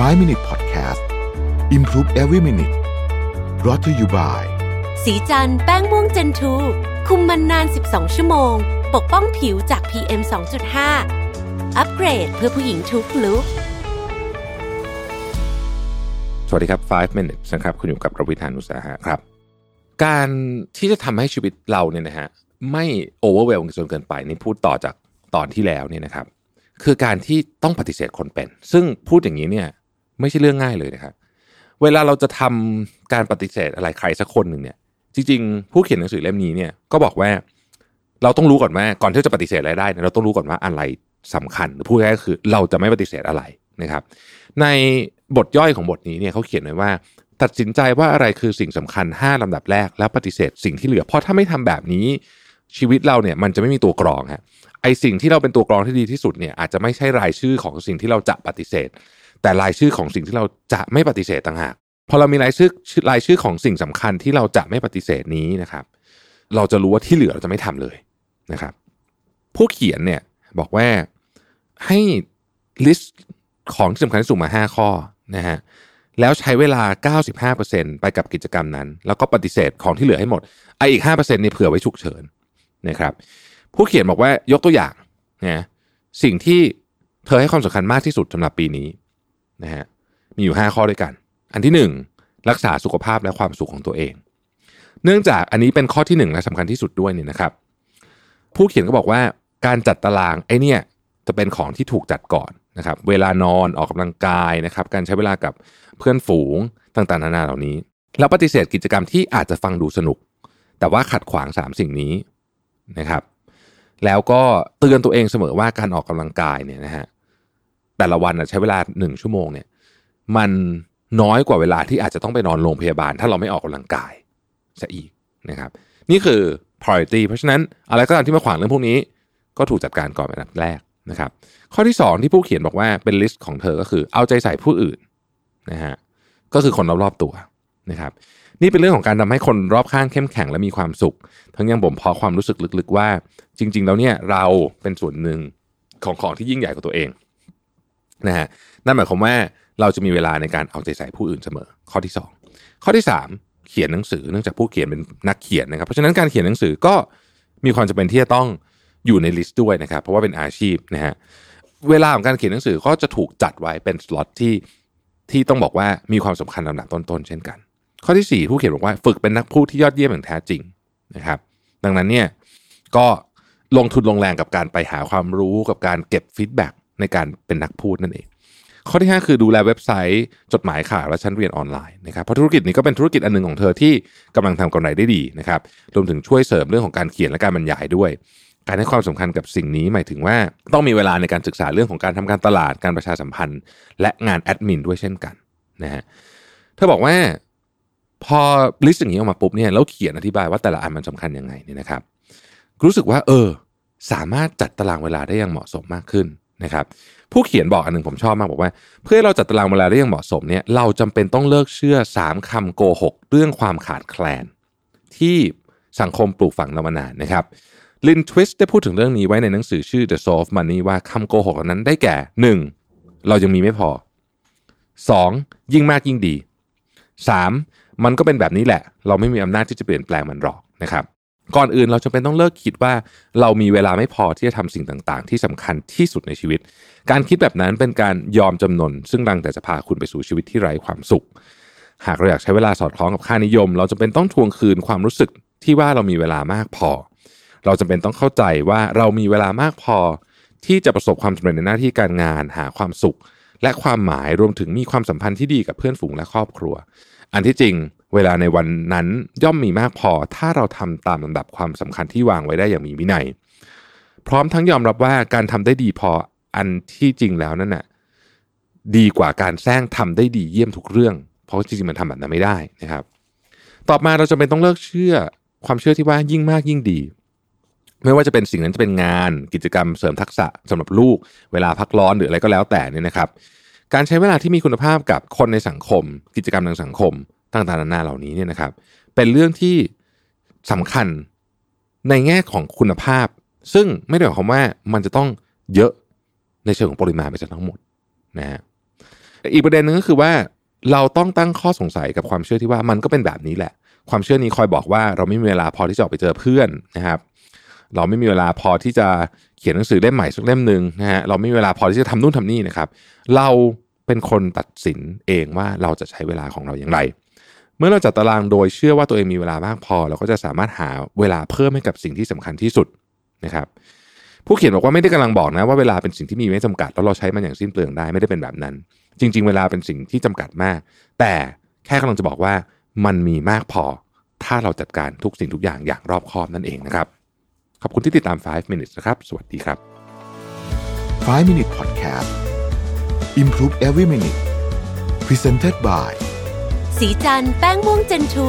5 Minute Podcast Improve Every Minute Brought to you by สีจันแป้งม่วงเจนทูคุมมันนาน12ชั่วโมงปกป้องผิวจาก PM 2.5 อัปเกรดเพื่อผู้หญิงทุกลุคสวัสดีครับ5 Minute นะครับคุณอยู่กับประวิธานอุตสาหะครับการที่จะทำให้ชีวิตเราเนี่ยนะฮะไม่โอเวอร์เวลจนเกินไปนี่พูดต่อจากตอนที่แล้วเนี่ยนะครับคือการที่ต้องปฏิเสธคนเป็นซึ่งพูดอย่างนี้เนี่ยไม่ใช่เรื่องง่ายเลยนะครับเวลาเราจะทำการปฏิเสธอะไรใครสักคนหนึ่งเนี่ยจริงๆผู้เขียนหนังสือเล่มนี้เนี่ยก็บอกว่าเราต้องรู้ก่อนว่าก่อนที่จะปฏิเสธอะไรได้เราต้องรู้ก่อนว่าอะไรสำคัญหรือพูดง่ายๆคือเราจะไม่ปฏิเสธอะไรนะครับในบทย่อยของบทนี้เนี่ยเขาเขียนไว้ว่าตัดสินใจว่าอะไรคือสิ่งสำคัญ5ลำดับแรกแล้วปฏิเสธสิ่งที่เหลือเพราะถ้าไม่ทำแบบนี้ชีวิตเราเนี่ยมันจะไม่มีตัวกรองฮะไอสิ่งที่เราเป็นตัวกรองที่ดีที่สุดเนี่ยอาจจะไม่ใช่รายชื่อของสิ่งที่เราจะปฏิเสธแต่รายชื่อของสิ่งที่เราจะไม่ปฏิเสธต่างหากพอเรามีรายชื่อของสิ่งสำคัญที่เราจะไม่ปฏิเสธนี้นะครับเราจะรู้ว่าที่เหลือเราจะไม่ทำเลยนะครับผู้เขียนเนี่ยบอกว่าให้ลิสต์ของที่สำคัญที่สุดมา5ข้อนะฮะแล้วใช้เวลา 95% ไปกับกิจกรรมนั้นแล้วก็ปฏิเสธของที่เหลือให้หมดไออีก 5% นี่เผื่อไว้ฉุกเฉินนะครับผู้เขียนบอกว่ายกตัวอย่างนะสิ่งที่เธอให้ความสำคัญมากที่สุดสำหรับปีนี้นะฮะมีอยู่5ข้อด้วยกันอันที่1รักษาสุขภาพและความสุขของตัวเองเนื่องจากอันนี้เป็นข้อที่1และสำคัญที่สุดด้วยเนี่ยนะครับผู้เขียนก็บอกว่าการจัดตารางไอ้เนี่ยจะเป็นของที่ถูกจัดก่อนนะครับเวลานอนออกกำลังกายนะครับการใช้เวลากับเพื่อนฝูงต่างๆนานาเหล่านี้แล้วปฏิเสธกิจกรรมที่อาจจะฟังดูสนุกแต่ว่าขัดขวาง3สิ่งนี้นะครับแล้วก็เตือนตัวเองเสมอว่าการออกกำลังกายเนี่ยนะฮะแต่ละวันใช้เวลา1ชั่วโมงเนี่ยมันน้อยกว่าเวลาที่อาจจะต้องไปนอนโรงพยาบาลถ้าเราไม่ออกกำลังกายซะอีกนะครับนี่คือ priority เพราะฉะนั้นอะไรก็ตามที่มาขวางเรื่องพวกนี้ก็ถูกจัดการก่อนเป็นอันดับแรกนะครับข้อที่2ที่ผู้เขียนบอกว่าเป็นลิสต์ของเธอก็คือเอาใจใส่ผู้อื่นนะฮะก็คือคนรอบๆตัวนะครับนี่เป็นเรื่องของการทำให้คนรอบข้างเข้มแข็งและมีความสุขทั้งยังบ่มเพาะความรู้สึกลึกๆว่าจริงๆแล้วเนี่ยเราเป็นส่วนหนึ่งของที่ยิ่งใหญ่กว่าตัวเองนะฮะนั่นหมายความว่าเราจะมีเวลาในการเอาใจใส่ผู้อื่นเสมอข้อที่2ข้อที่3เขียนหนังสือเนื่องจากผู้เขียนเป็นนักเขียนนะครับเพราะฉะนั้นการเขียนหนังสือก็มีความจำเป็นที่จะต้องอยู่ในลิสต์ด้วยนะครับเพราะว่าเป็นอาชีพนะฮะเวลาของการเขียนหนังสือก็จะถูกจัดไว้เป็นสล็อตที่ต้องบอกว่ามีความสำคัญลำดับต้นๆเช่นกันข้อที่4ผู้เขียนบอกว่าฝึกเป็นนักพูดที่ยอดเยี่ยมอย่างแท้จริงนะครับดังนั้นเนี่ยก็ลงทุนลงแรงกับการไปหาความรู้กับการเก็บฟีดแบ็กในการเป็นนักพูดนั่นเองข้อที่5คือดูแลเว็บไซต์จดหมายข่าวและชั้นเรียนออนไลน์นะครับเพราะธุรกิจนี้ก็เป็นธุรกิจอันนึงของเธอที่กำลังทำกำไรได้ดีนะครับรวมถึงช่วยเสริมเรื่องของการเขียนและการบรรยายด้วยการให้ความสำคัญกับสิ่งนี้หมายถึงว่าต้องมีเวลาในการศึกษาเรื่องของการทำการตลาดการประชาสัมพันธ์และงานแอดมินด้วยเช่นกันนะฮะเธอบอกว่าพอลิสต์อย่างนี้ออกมาปุ๊บเนี่ยแล้วเขียนอธิบายว่าแต่ละอันมันสำคัญยังไงเนี่ยนะครับรู้สึกว่าสามารถจัดตารางเวลาได้อย่างเหมาะสมมากขึ้นนะครับผู้เขียนบอกอันนึงผมชอบมากบอกว่าเพื่อเราจัดตารางเวลาได้อย่างเหมาะสมเนี่ยเราจำเป็นต้องเลิกเชื่อ3คำโกหกเรื่องความขาดแคลนที่สังคมปลูกฝังเรามานานนะครับลินทวิสต์ได้พูดถึงเรื่องนี้ไว้ในหนังสือชื่อ The Soul of Money ว่าคำโกหกนั้นได้แก่ 1. เรายังมีไม่พอ 2. ยิ่งมากยิ่งดี 3. มันก็เป็นแบบนี้แหละเราไม่มีอำนาจที่จะเปลี่ยนแปลงมันหรอกนะครับก่อนอื่นเราจำเป็นต้องเลิกคิดว่าเรามีเวลาไม่พอที่จะทำสิ่งต่างๆที่สำคัญที่สุดในชีวิตการคิดแบบนั้นเป็นการยอมจำนนซึ่งดังแต่จะพาคุณไปสู่ชีวิตที่ไร้ความสุขหากเราอยากใช้เวลาสอดคล้องกับค่านิยมเราจำเป็นต้องทวงคืนความรู้สึกที่ว่าเรามีเวลามากพอเราจำเป็นต้องเข้าใจว่าเรามีเวลามากพอที่จะประสบความสำเร็จในหน้าที่การงานหาความสุขและความหมายรวมถึงมีความสัมพันธ์ที่ดีกับเพื่อนฝูงและครอบครัวอันที่จริงเวลาในวันนั้นย่อมมีมากพอถ้าเราทำตามลำดับความสำคัญที่วางไว้ได้อย่างมีวินัยพร้อมทั้งยอมรับว่าการทำได้ดีพออันที่จริงแล้วนั่นน่ะดีกว่าการแซงทำได้ดีเยี่ยมทุกเรื่องเพราะจริงๆมันทำแบบนั้นไม่ได้นะครับต่อมาเราจำเป็นต้องเลิกเชื่อความเชื่อที่ว่ายิ่งมากยิ่งดีไม่ว่าจะเป็นสิ่งนั้นจะเป็นงานกิจกรรมเสริมทักษะสำหรับลูกเวลาพักร้อนหรืออะไรก็แล้วแต่เนี่ยนะครับการใช้เวลาที่มีคุณภาพกับคนในสังคมกิจกรรมทางสังคมต่างๆนานาเหล่านี้เนี่ยนะครับเป็นเรื่องที่สำคัญในแง่ของคุณภาพซึ่งไม่ได้หมายความว่ามันจะต้องเยอะในเชิงของปริมาณไปซะทั้งหมดนะฮะ อีกประเด็นนึงก็คือว่าเราต้องตั้งข้อสงสัยกับความเชื่อที่ว่ามันก็เป็นแบบนี้แหละความเชื่อนี้คอยบอกว่าเราไม่มีเวลาพอที่จะออกไปเจอเพื่อนนะครับเราไม่มีเวลาพอที่จะเขียนหนังสือเล่มใหม่สักเล่มนึงนะฮะเราไม่มีเวลาพอที่จะทำนู่นทำนี่นะครับเราเป็นคนตัดสินเองว่าเราจะใช้เวลาของเราอย่างไรเมื่อเราจัดตารางโดยเชื่อว่าตัวเองมีเวลามากพอเราก็จะสามารถหาเวลาเพิ่มให้กับสิ่งที่สำคัญที่สุดนะครับผู้เขียนบอกว่าไม่ได้กำลังบอกนะว่าเวลาเป็นสิ่งที่มีไม่จำกัดแล้วเราใช้มันอย่างสิ้นเปลืองได้ไม่ได้เป็นแบบนั้นจริงๆเวลาเป็นสิ่งที่จำกัดมากแต่แค่กำลังจะบอกว่ามันมีมากพอถ้าเราจัดการทุกสิ่งทุกอย่างอย่างรอบคอบนั่นเองนะครับขอบคุณที่ติดตาม 5 minutes นะครับสวัสดีครับ 5 minute podcast improve every minute presented by สีจันแป้งม่วงเจนทู